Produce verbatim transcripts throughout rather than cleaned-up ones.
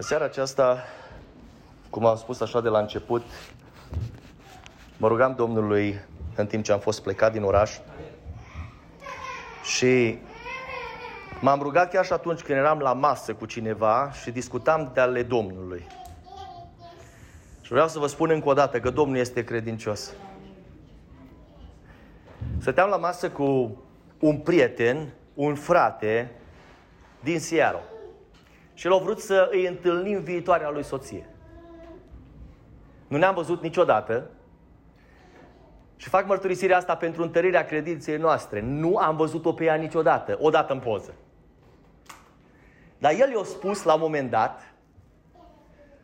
În seara aceasta, cum am spus așa de la început, mă rugam Domnului în timp ce am fost plecat din oraș și m-am rugat chiar și atunci când eram la masă cu cineva și discutam de ale Domnului. Și vreau să vă spun încă o dată că Domnul este credincios. Stăteam la masă cu un prieten, un frate din Seattle. Și el a vrut să îi întâlnim viitoarea lui soție. Nu ne-am văzut niciodată. Și fac mărturisirea asta pentru întărirea credinței noastre. Nu am văzut-o pe ea niciodată, odată în poză. Dar el i-a spus la un moment dat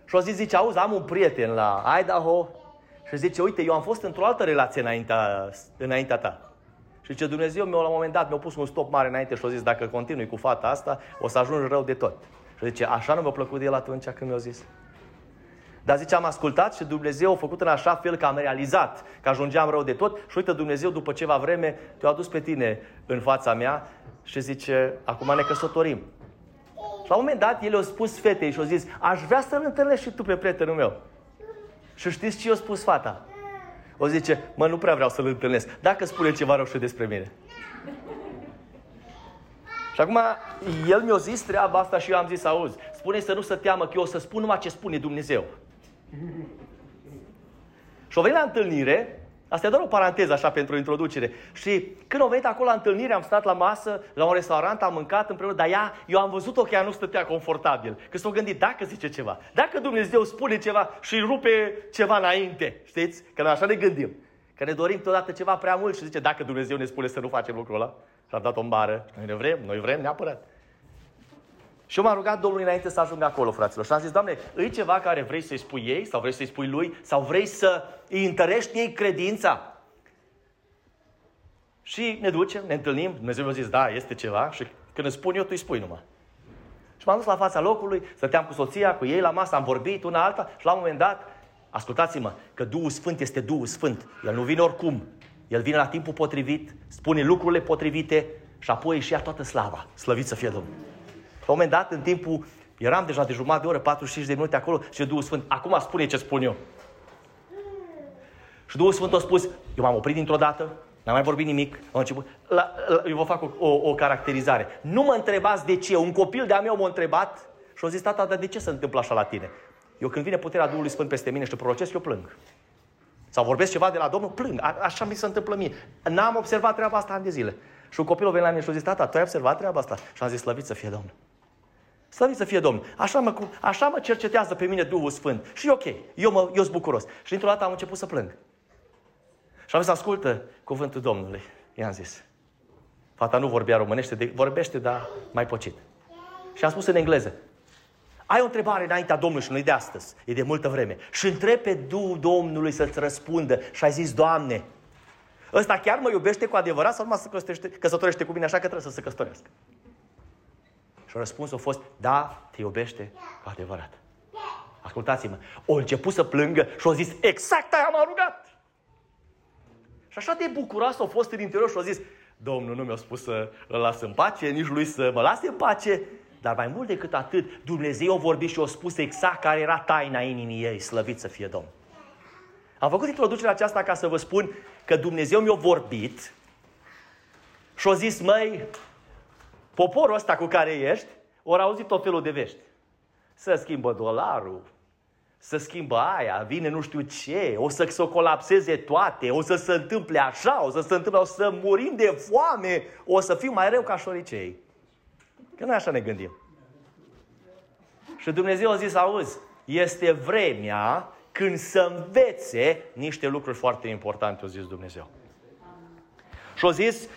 și a zis, zice, auzi, am un prieten la Idaho și zice, uite, eu am fost într-o altă relație înaintea, înaintea ta. Și zice, Dumnezeu mi-a la un moment dat mi-a pus un stop mare înainte și a zis, dacă continui cu fata asta, o să ajungi rău de tot. Și zice, așa nu mi-a plăcut de el atunci când mi-a zis. Dar zice, am ascultat și Dumnezeu a făcut în așa fel că am realizat că ajungeam rău de tot și uite, Dumnezeu după ceva vreme te-a adus pe tine în fața mea și zice, acum ne căsătorim. Și la un moment dat el i-a spus fetei și a zis, aș vrea să-l întâlnești și tu pe prietenul meu. Și știți ce i-a spus fata? O zice, mă, nu prea vreau să-l întâlnesc, dacă spune ceva rău și despre mine. Și acum el mi-a zis treaba asta și eu am zis, auzi, spune să nu se teamă că eu o să spun numai ce spune Dumnezeu. Și-o venit la întâlnire. Asta e doar o paranteză așa pentru introducere. Și când o venit acolo la întâlnire, am stat la masă, la un restaurant, am mâncat împreună. Dar ea, eu am văzut-o că ea nu stătea confortabil. Că s-o gândit, dacă zice ceva, dacă Dumnezeu spune ceva și rupe ceva înainte, știți? Că noi așa ne gândim, că ne dorim totodată ceva prea mult și zice, dacă Dumnezeu ne spune să nu facem lucrul ăla. Și am dat-o în bară. Noi ne vrem, noi vrem neapărat. Și eu m-am rugat Domnului înainte să ajung acolo, fraților. Și am zis, Doamne, e ceva care vrei să-i spui ei? Sau vrei să-i spui lui? Sau vrei să îi întărești ei credința? Și ne ducem, ne întâlnim. Dumnezeu mi-a zis, da, este ceva. Și când îți spun eu, tu îi spui numai. Și m-am dus la fața locului, stăteam cu soția, cu ei la masă, am vorbit una alta. Și la un moment dat, ascultați-mă, că Duhul Sfânt este Duhul Sfânt. El nu vine oricum. El vine la timpul potrivit, spune lucrurile potrivite și apoi își ia toată slava. Slăvit să fie Domnul. La un moment dat, în timpul, eram deja de jumătate de oră, patruzeci și cinci de minute acolo, și Duhul Sfânt, acum spune ce spun eu. Și Duhul Sfânt a spus, eu m-am oprit dintr-o dată, n-am mai vorbit nimic, am început, la, la, eu vă fac o, o, o caracterizare. Nu mă întrebați de ce, un copil de-a meu m-a întrebat și a zis, tata, dar de ce se întâmplă așa la tine? Eu când vine puterea Duhului Sfânt peste mine și te prorocesc, eu plâng. Sau vorbesc ceva de la Domnul, plâng, a, așa mi se întâmplă mie. N-am observat treaba asta ani de zile. Și un copil a venit la mine și a zis, tata, tu ai observat treaba asta? Și am zis, slăvit să fie Domnul. Slăvit să fie Domnul. Așa mă, așa mă cercetează pe mine Duhul Sfânt. Și e ok, eu mă, eu-s bucuros. Și dintr-o dată am început să plâng. Și am zis, ascultă cuvântul Domnului. I-am zis. Fata nu vorbea românește, de, vorbește, dar mai pocit. Și am spus în engleză. Ai o întrebare înaintea Domnului și nu-i de astăzi, e de multă vreme. Și întreb pe Duhul Domnului să-ți răspundă. Și ai zis, Doamne, ăsta chiar mă iubește cu adevărat sau numai se căsătorește cu mine așa că trebuie să se căsătorească? Și răspunsul a fost, da, te iubește cu adevărat. Ascultați-mă, o început să plângă și a zis, exact aia m-a rugat. Și așa de bucuroasă a fost în interior și a zis, Domnul nu mi-a spus să îl las în pace, nici lui să mă lase în pace. Dar mai mult decât atât, Dumnezeu a vorbit și a spus exact care era taina inimii ei, slăvit să fie Domnul. Am făcut introducerea aceasta ca să vă spun că Dumnezeu mi-a vorbit și a zis, măi, poporul ăsta cu care ești, ori auzit tot felul de vești. Să schimbă dolarul, să schimbă aia, vine nu știu ce, o să se colapseze toate, o să se întâmple așa, o să se întâmple, o să murim de foame, o să fim mai rău ca șoricei. Că noi așa ne gândim. Și Dumnezeu a zis, auzi, este vremea când să învețe niște lucruri foarte importante, a zis Dumnezeu. Și a zis,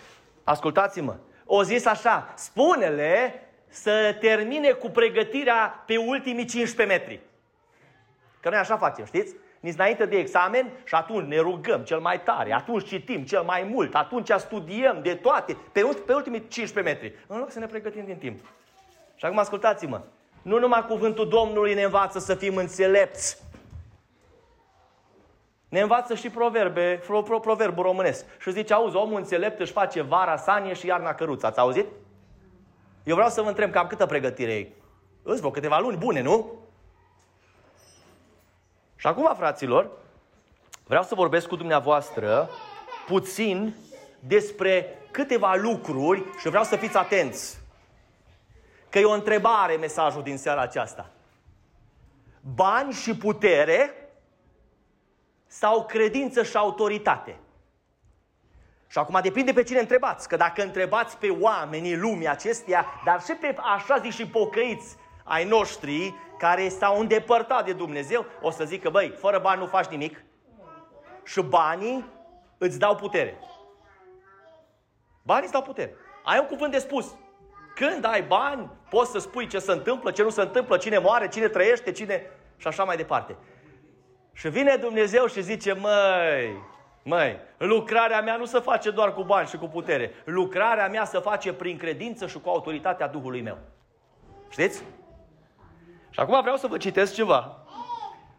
ascultați-mă, o zis așa, spune-le să termine cu pregătirea pe ultimii cincisprezece metri. Că noi așa facem, știți? Nici înainte de examen și atunci ne rugăm cel mai tare, atunci citim cel mai mult, atunci studiem de toate, pe, pe ultimii cincisprezece metri. În loc să ne pregătim din timp. Și acum ascultați-mă, nu numai cuvântul Domnului ne învață să fim înțelepți. Ne învață și proverbe, pro, pro, proverbul românesc. Și zice, auzi, omul înțelept își face vara sanie și iarna căruță. Ați auzit? Eu vreau să vă întreb, cam câtă pregătire e? Îți vreo câteva luni bune, nu? Și acum, fraților, vreau să vorbesc cu dumneavoastră puțin despre câteva lucruri și vreau să fiți atenți. Că e o întrebare mesajul din seara aceasta. Bani și putere sau credință și autoritate? Și acum depinde pe cine întrebați. Că dacă întrebați pe oamenii lumii acesteia, dar și pe așa zici și pocăiți ai noștri care s-au îndepărtat de Dumnezeu, o să zică, băi, fără bani nu faci nimic și banii îți dau putere. Banii îți dau putere. Ai un cuvânt de spus. Când ai bani, poți să spui ce se întâmplă, ce nu se întâmplă, cine moare, cine trăiește, cine... și așa mai departe. Și vine Dumnezeu și zice, măi, măi, lucrarea mea nu se face doar cu bani și cu putere. Lucrarea mea se face prin credință și cu autoritatea Duhului meu. Știți? Și acum vreau să vă citesc ceva.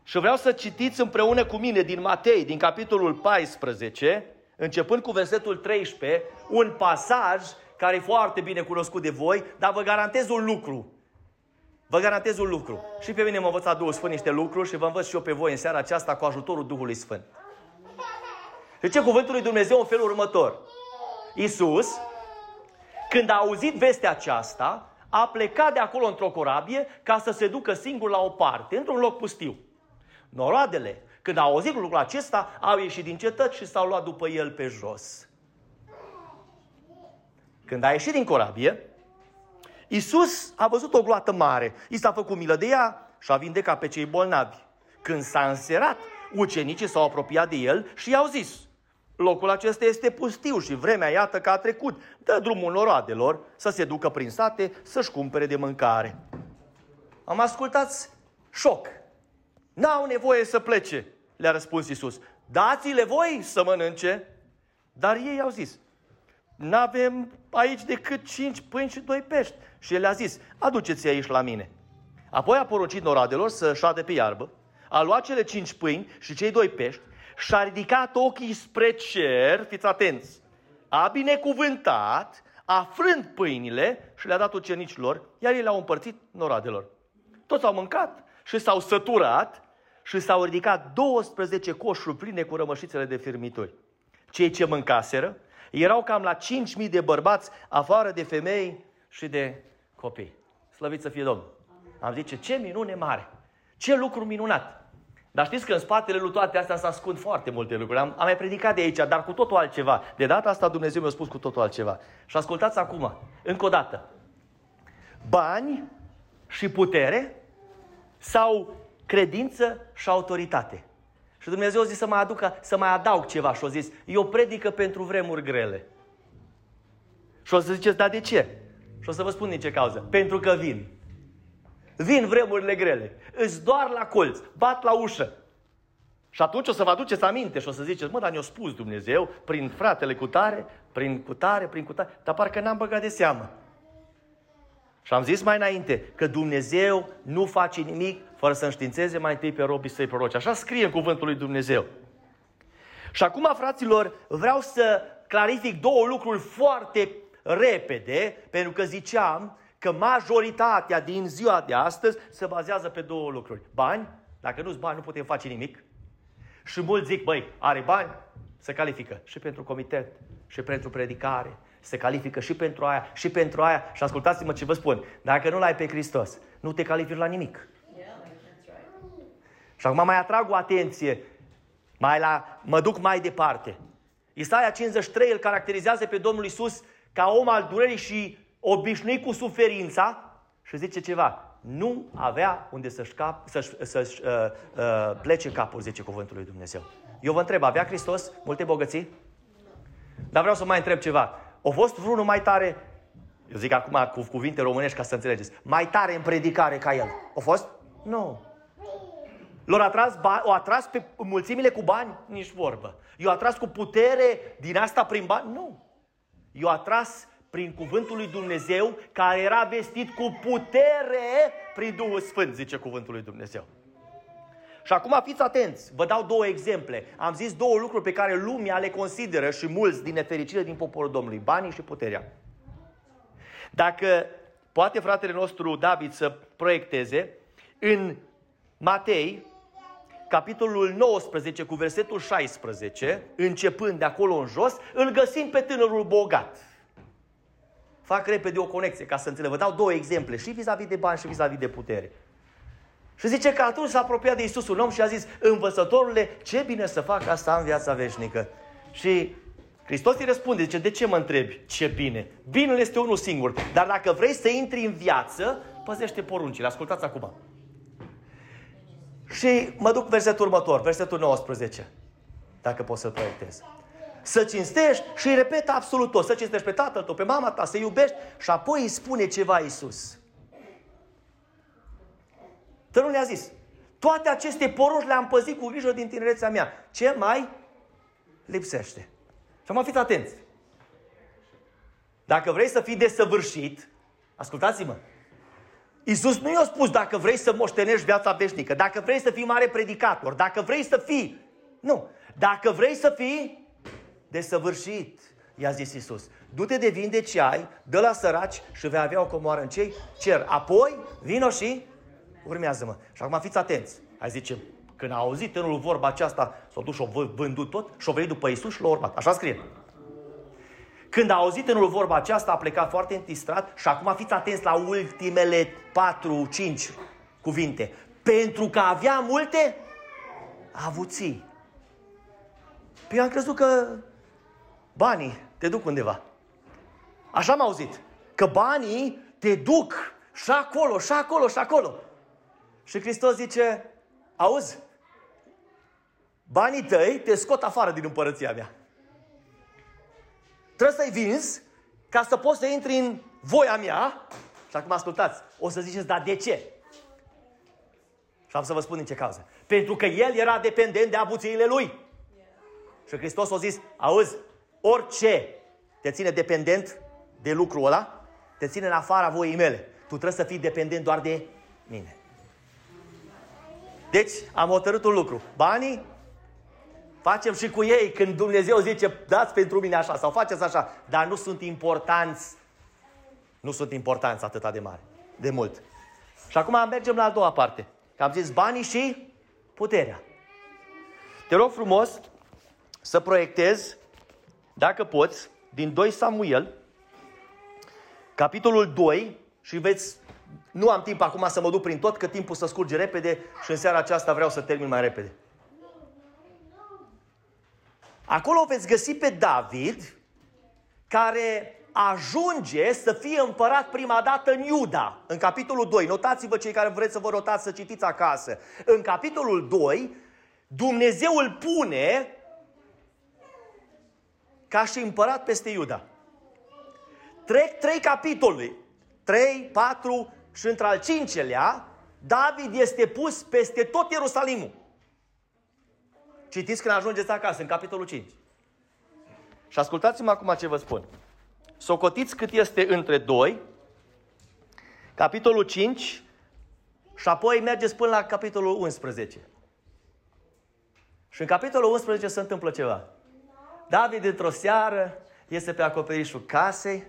Și vreau să citiți împreună cu mine din Matei, din capitolul paisprezece, începând cu versetul treisprezece, un pasaj care e foarte bine cunoscut de voi, dar vă garantez un lucru. Vă garantez un lucru. Și pe mine mă învăța Duhul Sfânt niște lucruri și vă învăț și eu pe voi în seara aceasta cu ajutorul Duhului Sfânt. Zice cuvântul lui Dumnezeu în felul următor. Iisus, când a auzit vestea aceasta, a plecat de acolo într-o corabie ca să se ducă singur la o parte, într-un loc pustiu. Noroadele, când au auzit lucrul acesta, au ieșit din cetăți și s-au luat după el pe jos. Când a ieșit din corabie, Iisus a văzut o gloată mare. I s-a făcut milă de ea și a vindecat pe cei bolnavi. Când s-a înserat, ucenicii s-au apropiat de el și i-au zis, locul acesta este pustiu și vremea iată că a trecut. Dă drumul noroadelor să se ducă prin sate să-și cumpere de mâncare. Am ascultat șoc. N-au nevoie să plece, le-a răspuns Iisus. Dați-le voi să mănânce. Dar ei au zis, n-avem aici decât cinci pâini și doi pești. Și el le-a zis, aduceți aici la mine. Apoi a poruncit noradelor să șadă pe iarbă, a luat cele cinci pâini și cei doi pești și a ridicat ochii spre cer, fiți atenți, a binecuvântat, a frânt pâinile și le-a dat ucenicilor, iar ei le-au împărțit noradelor. Toți au mâncat și s-au săturat și s-au ridicat douăsprezece coșuri pline cu rămășițele de firmituri. Cei ce mâncaseră erau cam la cinci mii de bărbați, afară de femei și de copii. Slăvit să fie Domnul! Am zice, ce minune mare! Ce lucru minunat! Dar știți că în spatele lui toate astea se ascund foarte multe lucruri. Am, am mai predicat de aici, dar cu totul altceva. De data asta Dumnezeu mi-a spus cu totul altceva. Și ascultați acum, încă o dată. Bani și putere sau credință și autoritate? Și Dumnezeu a zis să mai aducă, să mai adaug ceva și a zis, eu predică pentru vremuri grele. Și o să ziceți, dar de ce? Și o să vă spun din ce cauză. Pentru că vin. Vin vremurile grele. Îți doar la colț, bat la ușă. Și atunci o să vă aduceți aminte și o să ziceți, mă, dar ne-a spus Dumnezeu, prin fratele cutare, prin cutare, prin cutare, dar parcă n-am băgat de seamă. Și am zis mai înainte că Dumnezeu nu face nimic fără să înștiințeze mai întâi pe robii săi proroci. Așa scrie în cuvântul lui Dumnezeu. Și acum, fraților, vreau să clarific două lucruri foarte repede, pentru că ziceam că majoritatea din ziua de astăzi se bazează pe două lucruri. Bani, dacă nu-s bani nu putem face nimic. Și mulți zic, băi, are bani, se califică și pentru comitet, și pentru predicare. Se califică și pentru aia, și pentru aia. Și ascultați-mă ce vă spun. Dacă nu l-ai pe Hristos, nu te califici la nimic. Yeah, that's right. Și acum mai atrag o atenție. Mai la, mă duc mai departe. Isaia cincizeci și trei îl caracterizează pe Domnul Iisus ca om al durerii și obișnuit cu suferința. Și zice ceva. Nu avea unde să-și, cap, să-și, să-și uh, uh, plece capul, zice cuvântul lui Dumnezeu. Eu vă întreb, avea Hristos multe bogății? Dar vreau să mai întreb ceva. O fost vreunul mai tare, eu zic acum cu cuvinte românești ca să înțelegeți, mai tare în predicare ca el? O fost? Nu. L-au atras, o atras pe mulțimile cu bani? Nici vorbă. I-au atras cu putere din asta prin bani? Nu. I-au atras prin cuvântul lui Dumnezeu care era vestit cu putere prin Duhul Sfânt, zice cuvântul lui Dumnezeu. Și acum fiți atenți, vă dau două exemple. Am zis două lucruri pe care lumea le consideră și mulți din nefericire din poporul Domnului, banii și puterea. Dacă poate fratele nostru David să proiecteze, în Matei, capitolul nouăsprezece cu versetul șaisprezece, începând de acolo în jos, îl găsim pe tânărul bogat. Fac repede o conexie ca să înțeleg. Vă dau două exemple, și vis-a-vis de bani și vis-a-vis de putere. Și zice că atunci s-a apropiat de Iisus un om și a zis: învățătorule, ce bine să fac asta în viața veșnică. Și Hristos îi răspunde, zice: de ce mă întrebi ce bine? Binele este unul singur, dar dacă vrei să intri în viață, păzește poruncile. Ascultați acum. Și mă duc versetul următor, versetul nouăsprezece, dacă pot să-l proiectez. Să cinstești, și îi repet absolut tot, să cinstești pe tatăl tău, pe mama ta, să iubești, și apoi îi spune ceva Iisus. Tânărul le-a zis: toate aceste porunci le-am păzit cu grijă din tinerețea mea. Ce mai lipsește? Și acum fiți atenți. Dacă vrei să fii desăvârșit, ascultați-mă, Iisus nu i-a spus dacă vrei să moștenești viața veșnică, dacă vrei să fii mare predicator, dacă vrei să fii... Nu. Dacă vrei să fii desăvârșit, i-a zis Iisus, du-te de vin de ce ai, dă la săraci și vei avea o comoară în cei cer. Apoi, vino și urmează-mă. Și acum fiți atenți. Hai zicem, când a auzit tânărul vorba aceasta, s-a dus și-a vândut tot și-a venit după Iisus și l-a urmat. Așa scrie. Când a auzit tânărul vorba aceasta, a plecat foarte întistrat. Și acum fiți atenți la ultimele patru cinci cuvinte. Pentru că avea multe avuții. Păi am crezut că banii te duc undeva. Așa am auzit. Că banii te duc și acolo, și acolo, și acolo. Și Hristos zice: auzi, banii tăi te scot afară din împărăția mea. Trebuie să-i vinzi ca să poți să intri în voia mea. Și acum ascultați, o să ziceți: dar de ce? Și am să vă spun din ce cauză. Pentru că el era dependent de avuțiile lui. Yeah. Și Hristos a zis: auzi, orice te ține dependent de lucrul ăla, te ține în afara voiei mele. Tu trebuie să fii dependent doar de mine. Deci am hotărât un lucru. Banii facem și cu ei când Dumnezeu zice: dați pentru mine așa sau faceți așa. Dar nu sunt importanți. Nu sunt importanți atâta de mare, de mult. Și acum mergem la a doua parte. Că am zis banii și puterea. Te rog frumos să proiectezi, dacă poți, din doi Samuel, capitolul doi, și veți... Nu am timp acum să mă duc prin tot, că timpul să scurge repede și în seara aceasta vreau să termin mai repede. Acolo veți găsi pe David, care ajunge să fie împărat prima dată în Iuda, în capitolul doi. Notați-vă, cei care vreți să vă notați, să citiți acasă. În capitolul doi, Dumnezeu îl pune ca și împărat peste Iuda. Trec trei capitole, trei, patru și într-al cincelea, David este pus peste tot Ierusalimul. Citiți când ajungeți acasă, în capitolul cinci. Și ascultați-mă acum ce vă spun. Socotiți cât este între doi, capitolul cinci, și apoi mergeți până la capitolul unsprezece. Și în capitolul unsprezece se întâmplă ceva. David, într-o seară, iese pe acoperișul casei,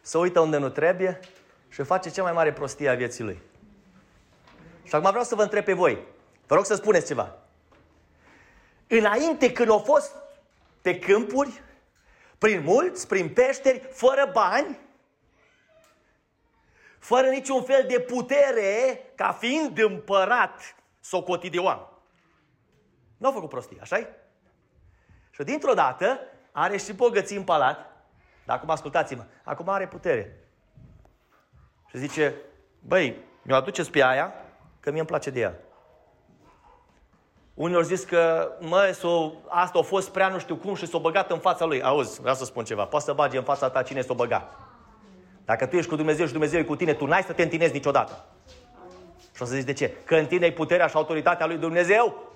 se uită unde nu trebuie și face cea mai mare prostie a vieții lui. Și acum vreau să vă întreb pe voi. Vă rog să spuneți ceva. Înainte, când au fost pe câmpuri, prin mulți, prin peșteri, fără bani, fără niciun fel de putere, ca fiind împărat, socotit de oameni. Nu au făcut prostii, așa-i? Și dintr-o dată are și bogății în palat. Dar acum ascultați-mă, acum are putere. Și zice: băi, mi-o aduceți pe aia, că mie îmi place de ea. Unii au zis că, mă, asta a fost prea nu știu cum și s-o băgat în fața lui. Auzi, vreau să spun ceva, poate să bage în fața ta cine s-o băga. Dacă tu ești cu Dumnezeu și Dumnezeu e cu tine, tu n-ai să te întinezi niciodată. Și o să zici de ce? Că în tine e puterea și autoritatea lui Dumnezeu.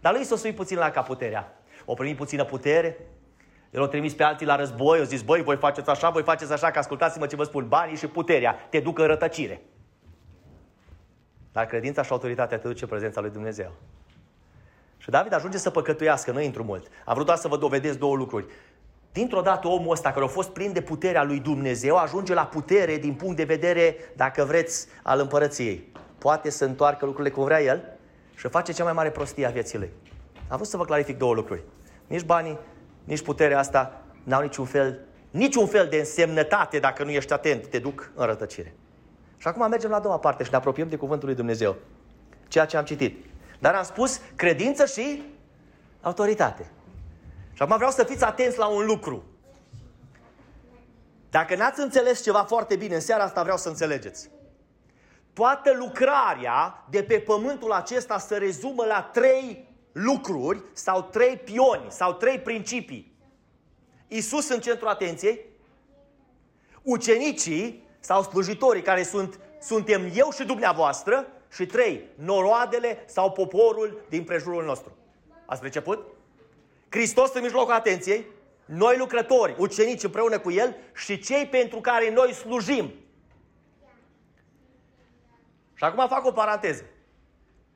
Dar lui s-o sui puțin la cap puterea. O primit puțină putere, el o trimis pe alții la război, o zis: băi, voi faceți așa, voi faceți așa, că ascultați-mă ce vă spun, banii și puterea te duc în rătăcire. Dar credința și autoritatea te duce în prezența lui Dumnezeu. Și David ajunge să păcătuiască, nu intru mult. Am vrut doar să vă dovedesc două lucruri. Dintr-o dată omul ăsta care a fost plin de puterea lui Dumnezeu ajunge la putere din punct de vedere, dacă vreți, al împărăției. Poate să întoarcă lucrurile cum vrea el și face cea mai mare prostie a vieții lui. Am vrut să vă clarific două lucruri. Nici banii, nici puterea asta n-au niciun fel, niciun fel de însemnătate dacă nu ești atent, te duc în rătăcire. Și acum mergem la a doua parte și ne apropiem de Cuvântul lui Dumnezeu, ceea ce am citit. Dar am spus credință și autoritate. Și acum vreau să fiți atenți la un lucru. Dacă n-ați înțeles ceva foarte bine în seara asta, vreau să înțelegeți. Toată lucrarea de pe pământul acesta se rezumă la trei lucruri sau trei pioni sau trei principii. Iisus în centrul atenției, ucenicii sau slujitorii care sunt, suntem eu și dumneavoastră și trei, noroadele sau poporul din prejurul nostru. Ați priceput? Hristos în mijlocul atenției, noi lucrători, ucenici împreună cu El și cei pentru care noi slujim. Și acum fac o paranteză.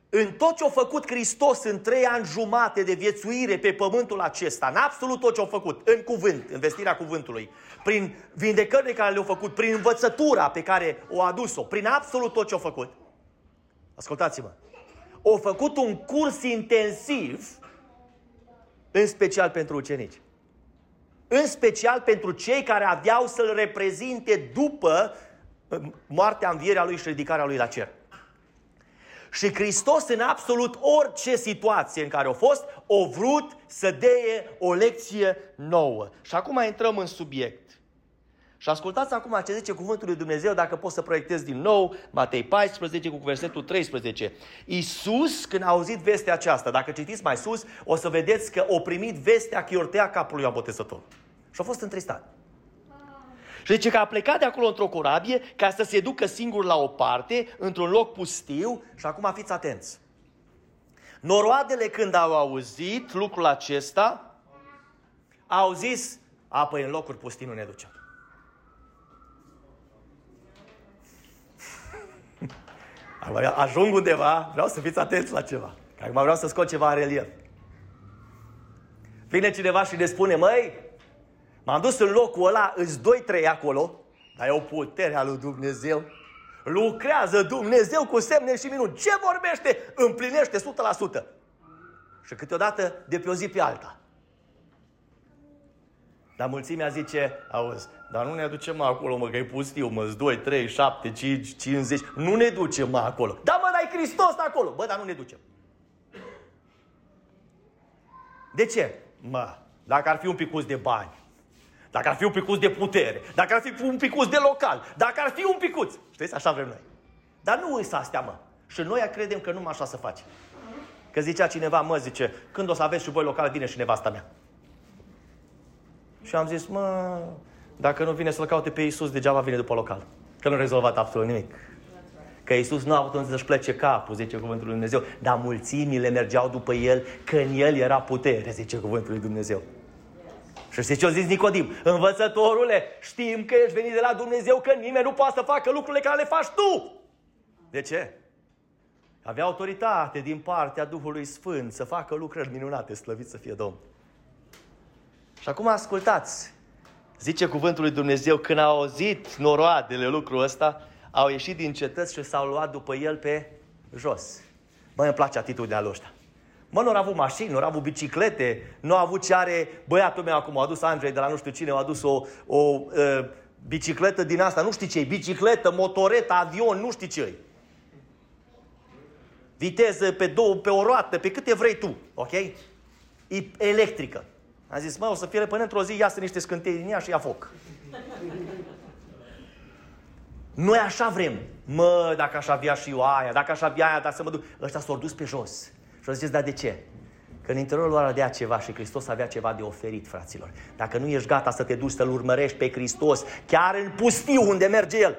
În tot ce a făcut Hristos în trei ani jumate de viețuire pe pământul acesta, în absolut tot ce a făcut, în cuvânt, în vestirea cuvântului, prin vindecările care le-a făcut, prin învățătura pe care o adus-o, prin absolut tot ce a făcut, ascultați-mă, a făcut un curs intensiv, în special pentru ucenici. În special pentru cei care aveau să-L reprezinte după moartea, învierea Lui și ridicarea Lui la cer. Și Hristos în absolut orice situație în care a fost, a vrut să dea o lecție nouă. Și acum intrăm în subiect. Și ascultați acum ce zice Cuvântul lui Dumnezeu, dacă pot să proiectez din nou, Matei paisprezece cu versetul treisprezece. Iisus, când a auzit vestea aceasta, dacă citiți mai sus, o să vedeți că o primit vestea că i-or tăia capul lui Ioan Botezătorul. Și a fost întristat. Și zice că a plecat de acolo într-o corabie ca să se ducă singur la o parte, într-un loc pustiu. Și acum fiți atenți. Noroadele, când au auzit lucrul acesta, au zis, a, păi în locuri pustii nu ne ducem. Ajung undeva, vreau să fiți atenți la ceva. Că acum vreau să scot ceva în relief. Vine cineva și ne spune, măi, m-am dus în locul ăla, îți doi trei acolo, dar e o putere a lui Dumnezeu. Lucrează Dumnezeu cu semne și minuni. Ce vorbește? Împlinește o sută la sută. Și câteodată de pe o zi pe alta. Dar mulțimea zice, auzi, dar nu ne ducem acolo, mă, că e pustiu, mă, doi, trei, șapte, cinci, cincizeci, nu ne ducem mă, acolo. Da, mă, dar e Hristos acolo. Bă, dar nu ne ducem. De ce? Mă, dacă ar fi un picuț de bani, dacă ar fi un picuț de putere, dacă ar fi un picuț de local, dacă ar fi un picuț. Știți, așa vrem noi. Dar nu uiți astea, mă. Și noi credem că numai așa se face. Că zicea cineva, mă, zice, când o să aveți și voi local, vine și nevasta mea. Și am zis, mă, dacă nu vine să-L caute pe Iisus, degeaba vine după local. Că nu a rezolvat absolut nimic. Că Iisus nu a avut unde să-și plece capul, zice Cuvântul lui Dumnezeu. Dar mulțimile mergeau după El, că în El era putere, zice Cuvântul lui Dumnezeu. Și știți ce a zis Nicodim? Învățătorule, știm că ești venit de la Dumnezeu, că nimeni nu poate să facă lucrurile care le faci tu. De ce? Avea autoritate din partea Duhului Sfânt să facă lucrări minunate, slăvit să fie Domnul. Și acum ascultați, zice Cuvântul lui Dumnezeu, când au auzit noroadele lucrul ăsta, au ieșit din cetăți și s-au luat după el pe jos. Băi, îmi place atitudinea lui ăsta. Mă, nu au avut mașini, nu au avut biciclete, nu au avut ce are băiatul meu acum, a adus Andrei de la nu știu cine, a adus o, o uh, bicicletă din asta, nu știu ce-i, bicicletă, motoretă, avion, nu știu ce-i. Viteză pe două, pe o roată, pe câte vrei tu, ok? E electrică. Am zis, mă, o să fie până într-o zi, iasă niște scântei din ea și ia foc. Noi așa vrem. Mă, dacă aș avea și eu aia, dacă aș avea aia, dar să mă duc. Ăștia s-au dus pe jos. Și o ziceți, dar de ce? Că în interiorul lor avea ceva și Hristos avea ceva de oferit, fraților. Dacă nu ești gata să te duci să-L urmărești pe Hristos, chiar în pustiu unde merge El,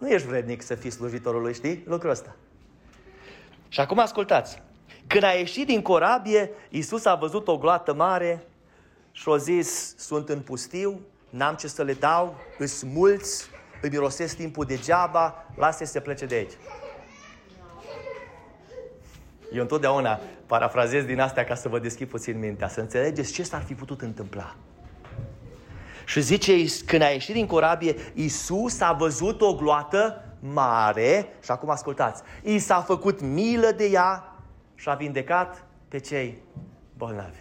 nu ești vrednic să fii slujitorul Lui, știi? Lucrul ăsta. Și acum ascultați. Când a ieșit din corabie, Iisus a văzut o gloată mare și a zis, sunt în pustiu, n-am ce să le dau, îs mulți, îmi mirosesc timpul degeaba, lasă să plece de aici. Eu întotdeauna parafrazez din astea ca să vă deschid puțin mintea, să înțelegeți ce s-ar fi putut întâmpla. Și zice, când a ieșit din corabie, Iisus a văzut o gloată mare, și acum ascultați, i s-a făcut milă de ea și a vindecat pe cei bolnavi.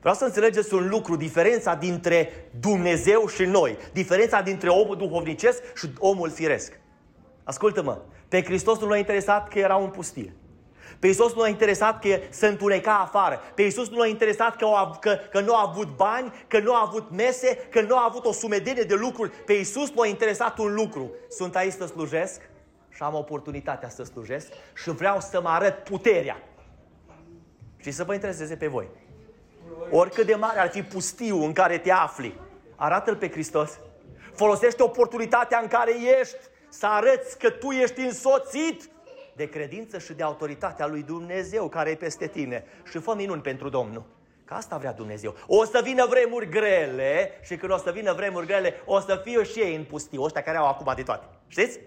Vreau să înțelegeți un lucru, diferența dintre Dumnezeu și noi, diferența dintre omul duhovnicesc și omul firesc. Ascultă-mă, pe Hristos nu l-a interesat că era un pustie. Pe Iisus nu l-a interesat că se întuneca afară. Pe Iisus nu l-a interesat că, că, că nu a avut bani, că nu a avut mese, că nu a avut o sumedenie de lucruri. Pe Iisus nu l-a interesat un lucru. Sunt aici să slujesc și am oportunitatea să slujesc și vreau să mă arăt puterea. Și să vă intereseze pe voi. Oricât de mare ar fi pustiul în care te afli, arată-L pe Hristos. Folosește oportunitatea în care ești să arăți că tu ești însoțit de credință și de autoritatea lui Dumnezeu care e peste tine. Și fă minuni pentru Domnul. Că asta vrea Dumnezeu. O să vină vremuri grele și când o să vină vremuri grele, o să fie și ei în pustiu, ăștia care au acum de toate. Știți?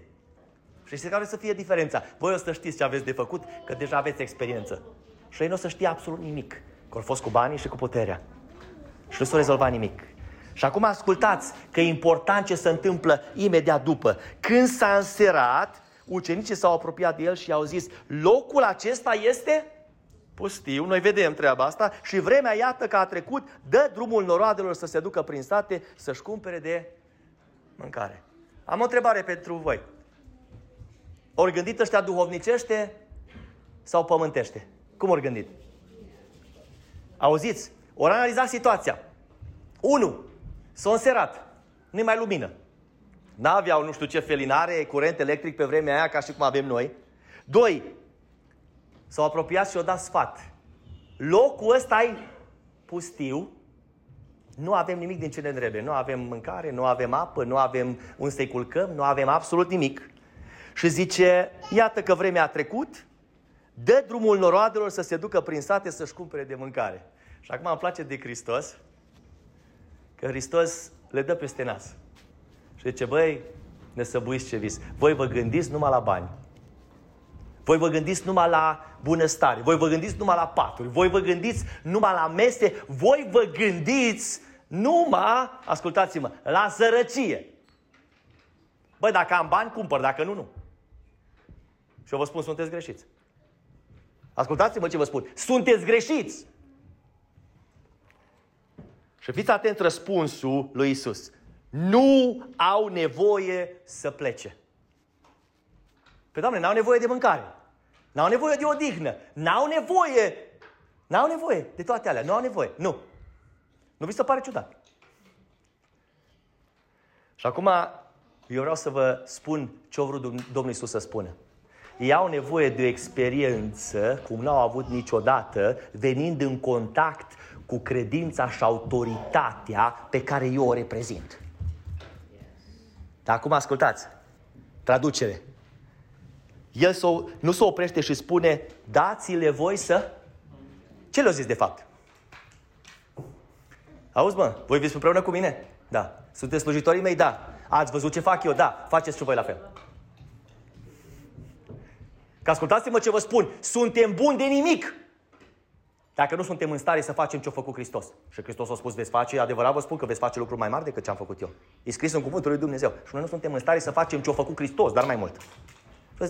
Și știți care o să fie diferența? Voi o să știți ce aveți de făcut, că deja aveți experiență. Și ei nu o să știe absolut nimic. Că au fost cu banii și cu puterea. Și nu s-o rezolva nimic. Și acum ascultați că e important ce se întâmplă imediat după. Când s-a înserat, ucenicii s-au apropiat de el și i-au zis: locul acesta este pustiu, noi vedem treaba asta și vremea iată că a trecut, dă drumul noroadelor să se ducă prin sate să-și cumpere de mâncare. Am o întrebare pentru voi. Ori gândit ăștia duhovnicește sau pământește? Cum ori gândit? Auziți? Ori analizat situația. Unu, s-a înserat, nu-i mai lumină. N-aveau nu știu ce felinare, curent electric pe vremea aia, ca și cum avem noi. Doi, s-au apropiat și au dat sfat. Locul ăsta e pustiu, nu avem nimic din ce ne trebuie. Nu avem mâncare, nu avem apă, nu avem unde să-i culcăm, nu avem absolut nimic. Și zice, iată că vremea a trecut, dă drumul noroadelor să se ducă prin sate să-și cumpere de mâncare. Și acum îmi place de Hristos, că Hristos le dă peste nas. Și zice, băi, nesăbuiți ce vis. Voi vă gândiți numai la bani. Voi vă gândiți numai la bunăstare. Voi vă gândiți numai la paturi. Voi vă gândiți numai la mese. Voi vă gândiți numai, ascultați-mă, la sărăcie. Băi, dacă am bani, cumpăr. Dacă nu, nu. Și eu vă spun, sunteți greșiți. Ascultați-mă ce vă spun. Sunteți greșiți. Și fiți atent răspunsul lui Iisus. Nu au nevoie să plece. Păi, Doamne, n-au nevoie de mâncare. N-au nevoie de odihnă. N-au nevoie. N-au nevoie de toate alea. Nu au nevoie. Nu. Nu vi se pare ciudat? Și acum eu vreau să vă spun ce a vrut Domnul Iisus să spună. Ei au nevoie de o experiență, cum n-au avut niciodată, venind în contact cu credința și autoritatea pe care eu o reprezint. Dar acum ascultați, traducere. El s-o, nu se s-o oprește și spune, dați-le voi să... Ce le-au zis de fapt? Auzi mă, voi viți împreună cu mine? Da. Sunteți slujitorii mei? Da. Ați văzut ce fac eu? Da. Faceți și voi la fel. Că ascultați-mă ce vă spun, suntem buni de nimic. Dacă nu suntem în stare să facem ce a făcut Hristos. Și Hristos a spus, veți face, adevărat vă spun că veți face lucruri mai mari decât ce am făcut eu. E scris în cuvântul lui Dumnezeu. Și noi nu suntem în stare să facem ce a făcut Hristos, dar mai mult.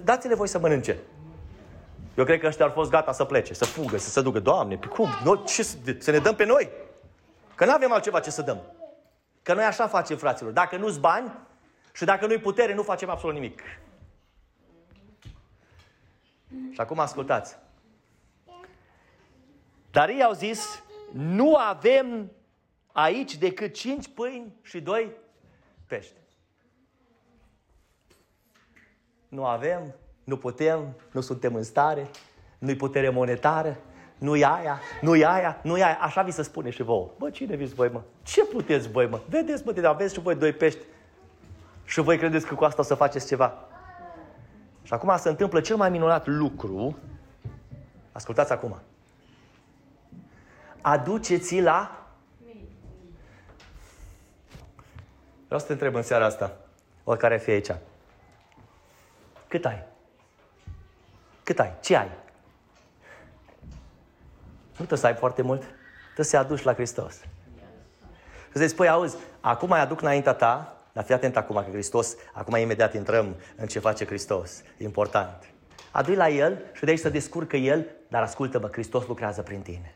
Dați-le voi să mănânce. Eu cred că ăștia ar fost gata să plece, să fugă, să se ducă. Doamne, pe cum? Noi, ce să, să ne dăm pe noi? Că nu avem altceva ce să dăm. Că noi așa facem, fraților. Dacă nu-s bani și dacă nu-i putere, nu facem absolut nimic. Și acum ascultați. Dar ei au zis, nu avem aici decât cinci pâini și doi pești. Nu avem, nu putem, nu suntem în stare, nu-i putere monetară, nu-i aia, nu-i aia, nu-i aia. Așa vi se spune și vouă. Bă, cine viți voi, mă? Ce puteți voi, mă? Vedeți, mă, de aveți și voi doi pești și voi credeți că cu asta o să faceți ceva. Și acum se întâmplă cel mai minunat lucru. Ascultați acum. Aduceți-i la... Vreau să te întreb în seara asta, oricare ar fi aici. Cât ai? Cât ai? Ce ai? Nu trebuie să ai foarte mult. Trebuie să te aduci la Hristos. Să zici, păi, auzi, acum îi aduc înaintea ta Dar fii atent acum că Hristos, acum imediat intrăm în ce face Hristos. Important. Adu-i la El și de aici să descurcă El, dar ascultă-mă, Hristos lucrează prin tine.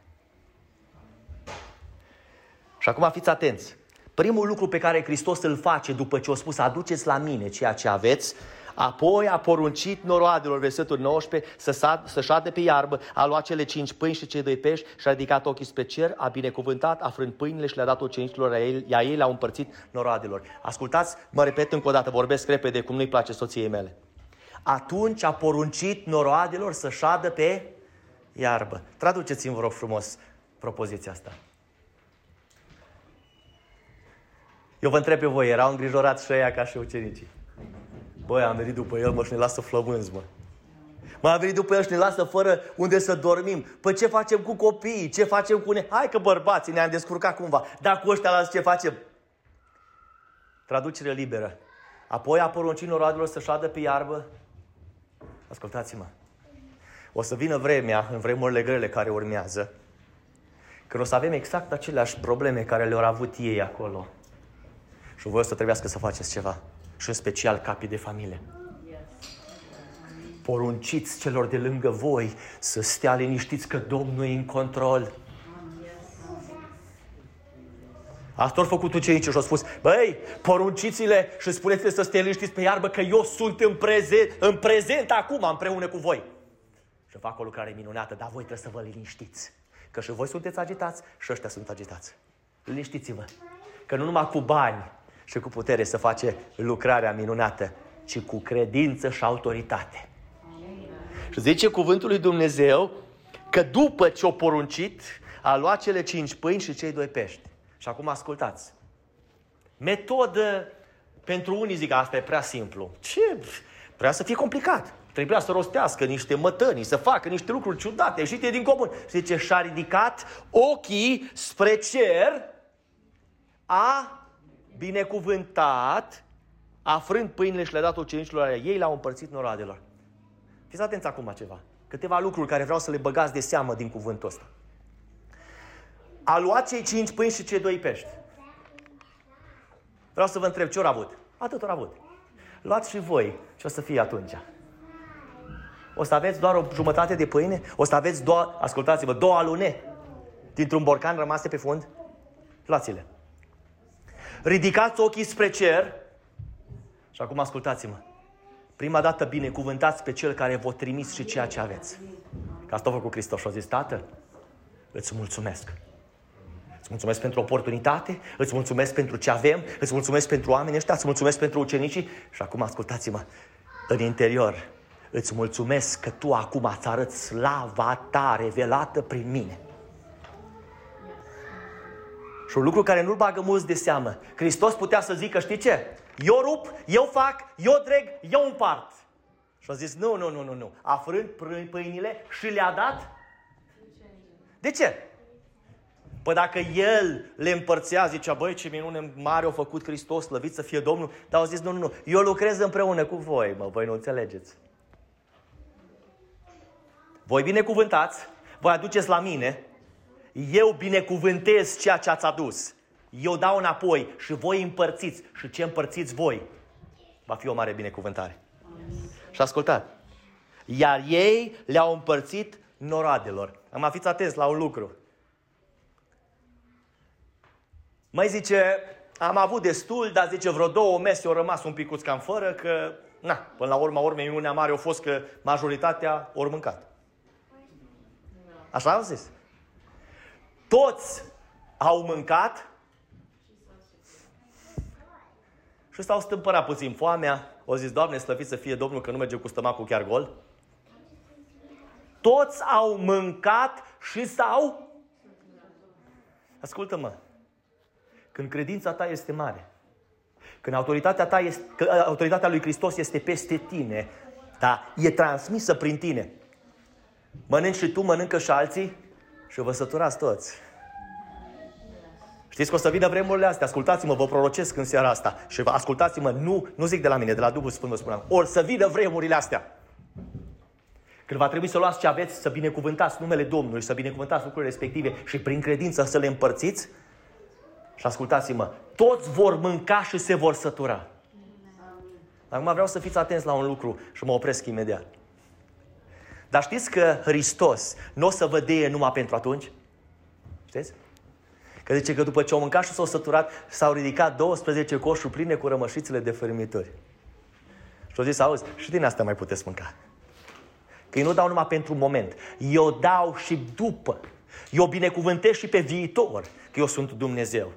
Și acum fiți atenți. Primul lucru pe care Hristos îl face după ce a spus, aduceți la mine ceea ce aveți, apoi a poruncit noroadelor, versetul nouăsprezece, să, sad, să șade pe iarbă, a luat cele cinci pâini și cei doi pești și a ridicat ochii spre cer, a binecuvântat, a frânt pâinile și le-a dat ucenicilor, iar ei le-au împărțit noroadelor. Ascultați, mă repet încă o dată, vorbesc repede cum nu-i place soției mele. Atunci a poruncit noroadelor să șadă pe iarbă. Traduceți-mi, vă rog frumos, propoziția asta. Eu vă întreb pe voi, erau îngrijorați și aia ca și ucenicii? Băi, am venit după El, mă, și ne lasă flămânzi, mă. Mă, am venit după El și ne lasă fără unde să dormim. Păi ce facem cu copiii? Ce facem cu ne... Hai că bărbații ne-am descurcat cumva. Dar cu ăștia las ce facem? Traducere liberă. Apoi a poruncit noroadelor să șadă pe iarbă. Ascultați-mă. O să vină vremea, în vremurile grele care urmează, când o să avem exact aceleași probleme care le-au avut ei acolo. Și voi o să trebuiască să faceți ceva. Și în special capii de familie. Porunciți celor de lângă voi să stea liniștiți că Domnul e în control. Asta au făcut ucenicii și au spus, băi, porunciți-le și spuneți-le să stea liniștiți pe iarbă că eu sunt în prezent, în prezent acum împreună cu voi. Și fac o lucrare minunată, dar voi trebuie să vă liniștiți. Că și voi sunteți agitați și ăștia sunt agitați. Liniștiți-vă. Că nu numai cu bani și cu putere să face lucrarea minunată, ci cu credință și autoritate. Și zice cuvântul lui Dumnezeu că după ce o poruncit, a luat cele cinci pâini și cei doi pești. Și acum ascultați. Metodă, pentru unii zic, asta e prea simplu. Ce? Prea să fie complicat. Trebuia să rostească niște mătănii, să facă niște lucruri ciudate, ieșite din comun. Și zice, și-a ridicat ochii spre cer, a binecuvântat, a frânt pâinile și le-a dat ucenicilor, ei le-au împărțit noroadelor. Fiți atenți acum ceva. Câteva lucruri care vreau să le băgați de seamă din cuvântul ăsta. A luat cei cinci pâini și cei doi pești. Vreau să vă întreb, ce ori avut? Atât ori avut. Luați și voi ce o să fie atunci. O să aveți doar o jumătate de pâine? O să aveți doar, ascultați-vă, două alune dintr-un borcan rămase pe fund? Luați-le. Ridicați ochii spre cer și acum ascultați-mă. Prima dată binecuvântați pe Cel care v-a trimis și ceea ce aveți. Că asta a făcut Hristos și a zis, Tată, îți mulțumesc. Îți mulțumesc pentru oportunitate, îți mulțumesc pentru ce avem, îți mulțumesc pentru oamenii ăștia, îți mulțumesc pentru ucenicii. Și acum ascultați-mă, în interior, îți mulțumesc că Tu acum îți arăți slava Ta revelată prin mine. Și un lucru care nu-l bagă mulți de seamă. Hristos putea să zică, știi ce? Eu rup, eu fac, eu dreg, eu împart. Și a zis, nu, nu, nu, nu, nu. A frânt pâinile și le-a dat? De ce? Păi dacă El le împărțea, zicea, băi, ce minune mare a făcut Hristos, slăvit să fie Domnul. Dar au zis, nu, nu, nu, eu lucrez împreună cu voi, mă, voi nu înțelegeți. Voi binecuvântați, voi aduceți la mine. Eu binecuvântez ceea ce ați adus. Eu dau înapoi și voi împărțiți. Și ce împărțiți voi va fi o mare binecuvântare. Și ascultați. Iar ei le-au împărțit noroadelor. Am fiți atenți la un lucru. Mai zice, am avut destul, dar zice vreo două mese au rămas un picuț cam fără, că na, până la urma urmei minunea mare a fost că majoritatea ori mâncat. Așa am zis. Toți au mâncat și s-au stâmpărat puțin foamea. Au zis, Doamne, slăvit să fie Domnul că nu merge cu stomacul chiar gol. Toți au mâncat și s-au... Ascultă-mă, când credința ta este mare, când autoritatea, ta este, autoritatea lui Hristos este peste tine, dar e transmisă prin tine, mănânci și tu, mănâncă și alții. Și vă săturați toți. Știți că o să vină vremurile astea. Ascultați-mă, vă prorocesc în seara asta. Și ascultați-mă, nu, nu zic de la mine, de la Duhul Sfânt vă spuneam. Or să vină vremurile astea. Când va trebui să luați ce aveți, să binecuvântați numele Domnului, să binecuvântați lucrurile respective și prin credință să le împărțiți. Și ascultați-mă, toți vor mânca și se vor sătura. Acum vreau să fiți atenți la un lucru și mă opresc imediat. Dar știți că Hristos nu o să vă deie numai pentru atunci? Știți? Că zice că după ce au mâncat și s-au săturat, s-au ridicat douăsprezece coșuri pline cu rămășițele de fărâmituri. Și au zis, auzi, și din asta mai puteți mânca. Că eu nu dau numai pentru un moment. Eu dau și după. Eu binecuvântez și pe viitor. Că eu sunt Dumnezeu.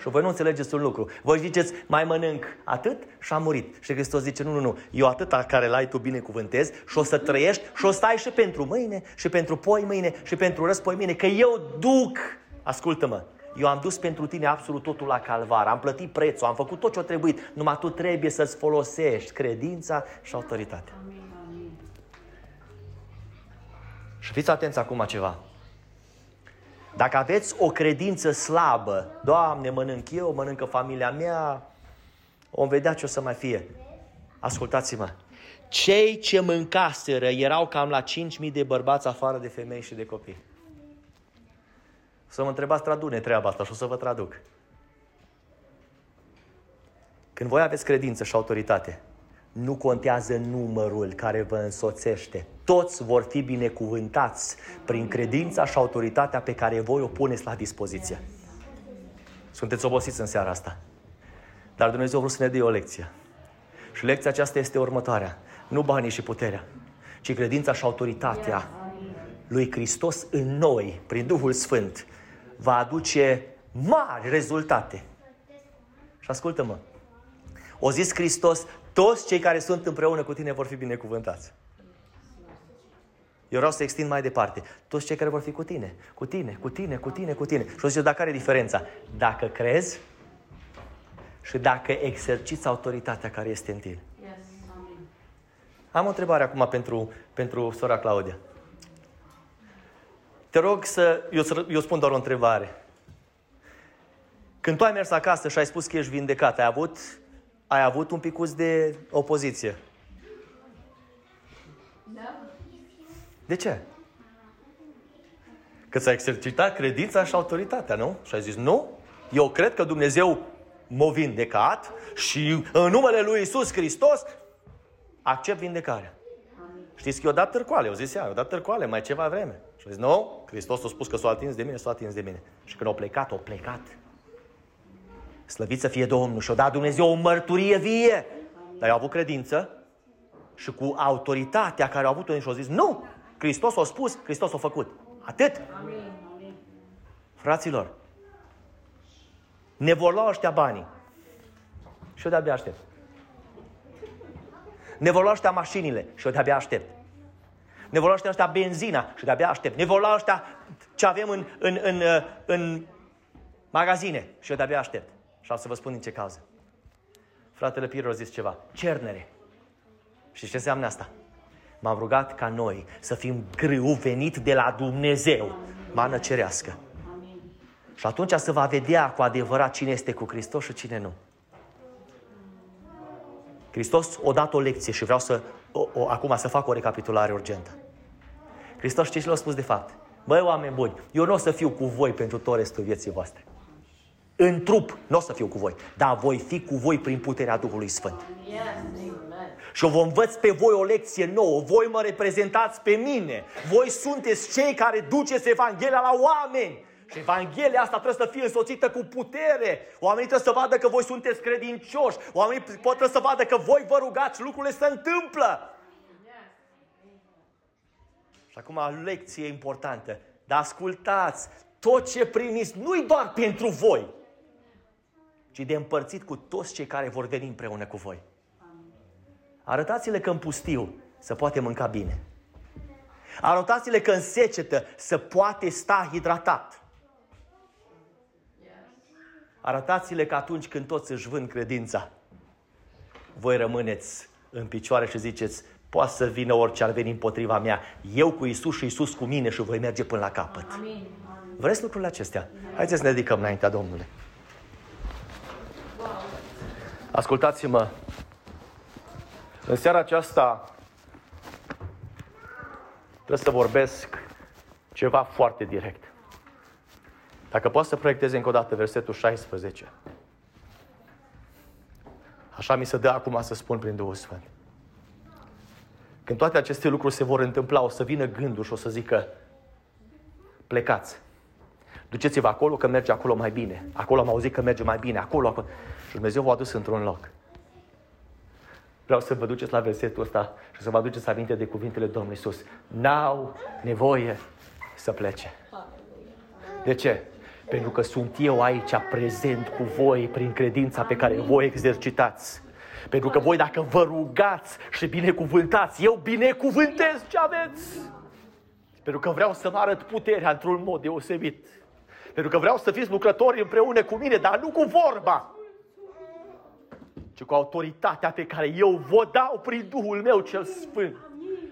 Și voi nu înțelegeți un lucru. Voi ziceți, mai mănânc atât și am murit. Și Hristos zice, nu, nu, nu, eu atâta care l-ai tu binecuvântez și o să trăiești și o să ai și pentru mâine, și pentru poi mâine, și pentru răspoi mâine. Că eu duc, ascultă-mă, eu am dus pentru tine absolut totul la calvar, am plătit prețul, am făcut tot ce-o trebuit, numai tu trebuie să-ți folosești credința și autoritatea. Amin. Și fiți atenți acum ceva. Dacă aveți o credință slabă, Doamne, mănânc eu, mănâncă familia mea, vom vedea ce o să mai fie. Ascultați-mă, cei ce mâncaseră erau cam la cinci mii de bărbați afară de femei și de copii. Să mă întrebați, tradune treaba asta și o să vă traduc. Când voi aveți credință și autoritate, nu contează numărul care vă însoțește. Toți vor fi binecuvântați prin credința și autoritatea pe care voi o puneți la dispoziție. Sunteți obosiți în seara asta. Dar Dumnezeu vrea să ne dea o lecție. Și lecția aceasta este următoarea. Nu banii și puterea, ci credința și autoritatea lui Hristos în noi, prin Duhul Sfânt, va aduce mari rezultate. Și ascultă-mă. O zis Hristos, toți cei care sunt împreună cu tine vor fi binecuvântați. Eu vreau să extind mai departe. Toți cei care vor fi cu tine, cu tine, cu tine, cu tine, cu tine. Și o zice, dar care e diferența? Dacă crezi și dacă exerciți autoritatea care este în tine. Yes. Am o întrebare acum pentru, pentru sora Claudia. Te rog să... Eu, eu spun doar o întrebare. Când tu ai mers acasă și ai spus că ești vindecat, ai avut, ai avut un picuț de opoziție? Da. De ce? Că ți-a exercitat credința și autoritatea, nu? Și ai zis, nu, eu cred că Dumnezeu m-a vindecat și în numele Lui Iisus Hristos accept vindecarea. Știți că eu dat târcoale, eu zis ea, eu dat târcoale mai ceva vreme. Și ai zis, nu, Hristos a spus că s-a atins de mine, s-a atins de mine. Și când a plecat, a plecat. Slăvit să fie Domnul și a dat Dumnezeu o mărturie vie. Dar eu a avut credință și cu autoritatea care a avut-o și a zis, nu! Hristos a spus, Hristos a făcut. Atât. Amin. Fraților, ne vor lua ăștia banii. Și eu de-abia aștept. Ne vor lua ăștia mașinile. Și eu de-abia aștept. Ne vor lua ăștia, ăștia benzina. Și de-abia aștept. Ne vor lua ăștia ce avem în, în, în, în magazine. Și eu de-abia aștept. Și am să vă spun în ce cauză. Fratele Piru a zis ceva. Cernere. Și ce înseamnă asta? M-am rugat ca noi să fim grâu venit de la Dumnezeu, mană cerească. Amin. Și atunci se va vedea cu adevărat cine este cu Hristos și cine nu. Hristos a dat o lecție și vreau să, o, o, acum să fac o recapitulare urgentă. Hristos ce și le-a spus de fapt? Băi, oameni buni, eu nu o să fiu cu voi pentru tot restul vieții voastre. În trup nu o să fiu cu voi, dar voi fi cu voi prin puterea Duhului Sfânt. Yes. Și eu vă învăț pe voi o lecție nouă. Voi mă reprezentați pe mine. Voi sunteți cei care duceți Evanghelia la oameni. Și Evanghelia asta trebuie să fie însoțită cu putere. Oamenii trebuie să vadă că voi sunteți credincioși. Oamenii trebuie să vadă că voi vă rugați, lucrurile se întâmplă. Și acum o lecție importantă. Dar ascultați, tot ce primiți nu-i doar pentru voi, ci de împărțit cu toți cei care vor veni împreună cu voi. Arătați-le că în pustiu se poate mânca bine. Arătați-le că în secetă se poate sta hidratat. Arătați-le că atunci când toți își vând credința, voi rămâneți în picioare și ziceți, poate să vină orice ar veni împotriva mea. Eu cu Iisus și Iisus cu mine și voi merge până la capăt. Amin. Vreți lucrurile acestea? Haideți să ne dedicăm înaintea Domnului. Ascultați-mă. În seara aceasta trebuie să vorbesc ceva foarte direct. Dacă poți să proiectezi încă o dată versetul șaisprezece. Așa mi se dă acum să spun prin Duhul Sfânt. Când toate aceste lucruri se vor întâmpla, o să vină gândul și o să zică: plecați, duceți-vă acolo că merge acolo mai bine. Acolo am auzit că merge mai bine, acolo, acolo. Și Dumnezeu v-a dus într-un loc. Vreau să vă duceți la versetul ăsta și să vă aduceți aminte de cuvintele Domnului Iisus. N-au nevoie să plece. De ce? Pentru că sunt eu aici prezent cu voi prin credința pe care voi exercitați. Pentru că voi, dacă vă rugați și binecuvântați, eu binecuvântez ce aveți. Pentru că vreau să vă arăt puterea într-un mod deosebit. Pentru că vreau să fiți lucrători împreună cu mine, dar nu cu vorba, ci cu autoritatea pe care eu vă dau prin Duhul meu cel Sfânt.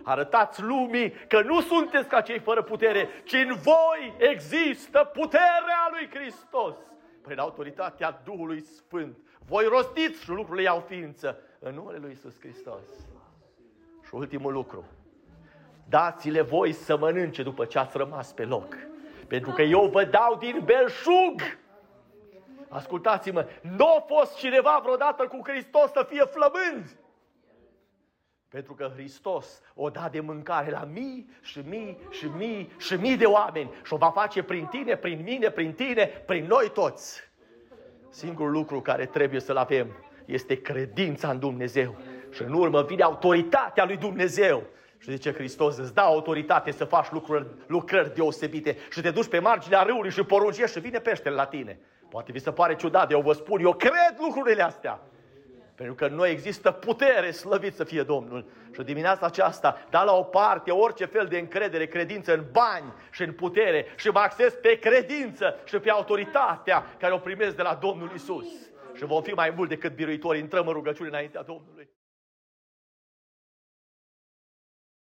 Arătați lumii că nu sunteți ca cei fără putere, ci în voi există puterea lui Hristos. Prin autoritatea Duhului Sfânt, voi rostiți și lucrurile iau ființă în numele lui Iisus Hristos. Și ultimul lucru, dați-le voi să mănânce după ce ați rămas pe loc, pentru că eu vă dau din belșug. Ascultați-mă, n-a fost cineva vreodată cu Hristos să fie flămând, pentru că Hristos o da de mâncare la mii și mii și mii și mii de oameni și o va face prin tine, prin mine, prin tine, prin noi toți. Singurul lucru care trebuie să-l avem este credința în Dumnezeu și în urmă vine autoritatea lui Dumnezeu. Și zice Hristos, îți dau autoritate să faci lucruri, lucrări deosebite și te duci pe marginea râului și poruncești și vine peștele la tine. Poate vi se pare ciudat, eu vă spun, eu cred lucrurile astea. Pentru că în noi există putere, slăvit să fie Domnul. Și dimineața aceasta, da la o parte orice fel de încredere, credință în bani și în putere și mă acces pe credință și pe autoritatea care o primesc de la Domnul Iisus. Și vom fi mai mult decât biruitori, intrăm în rugăciune înaintea Domnului.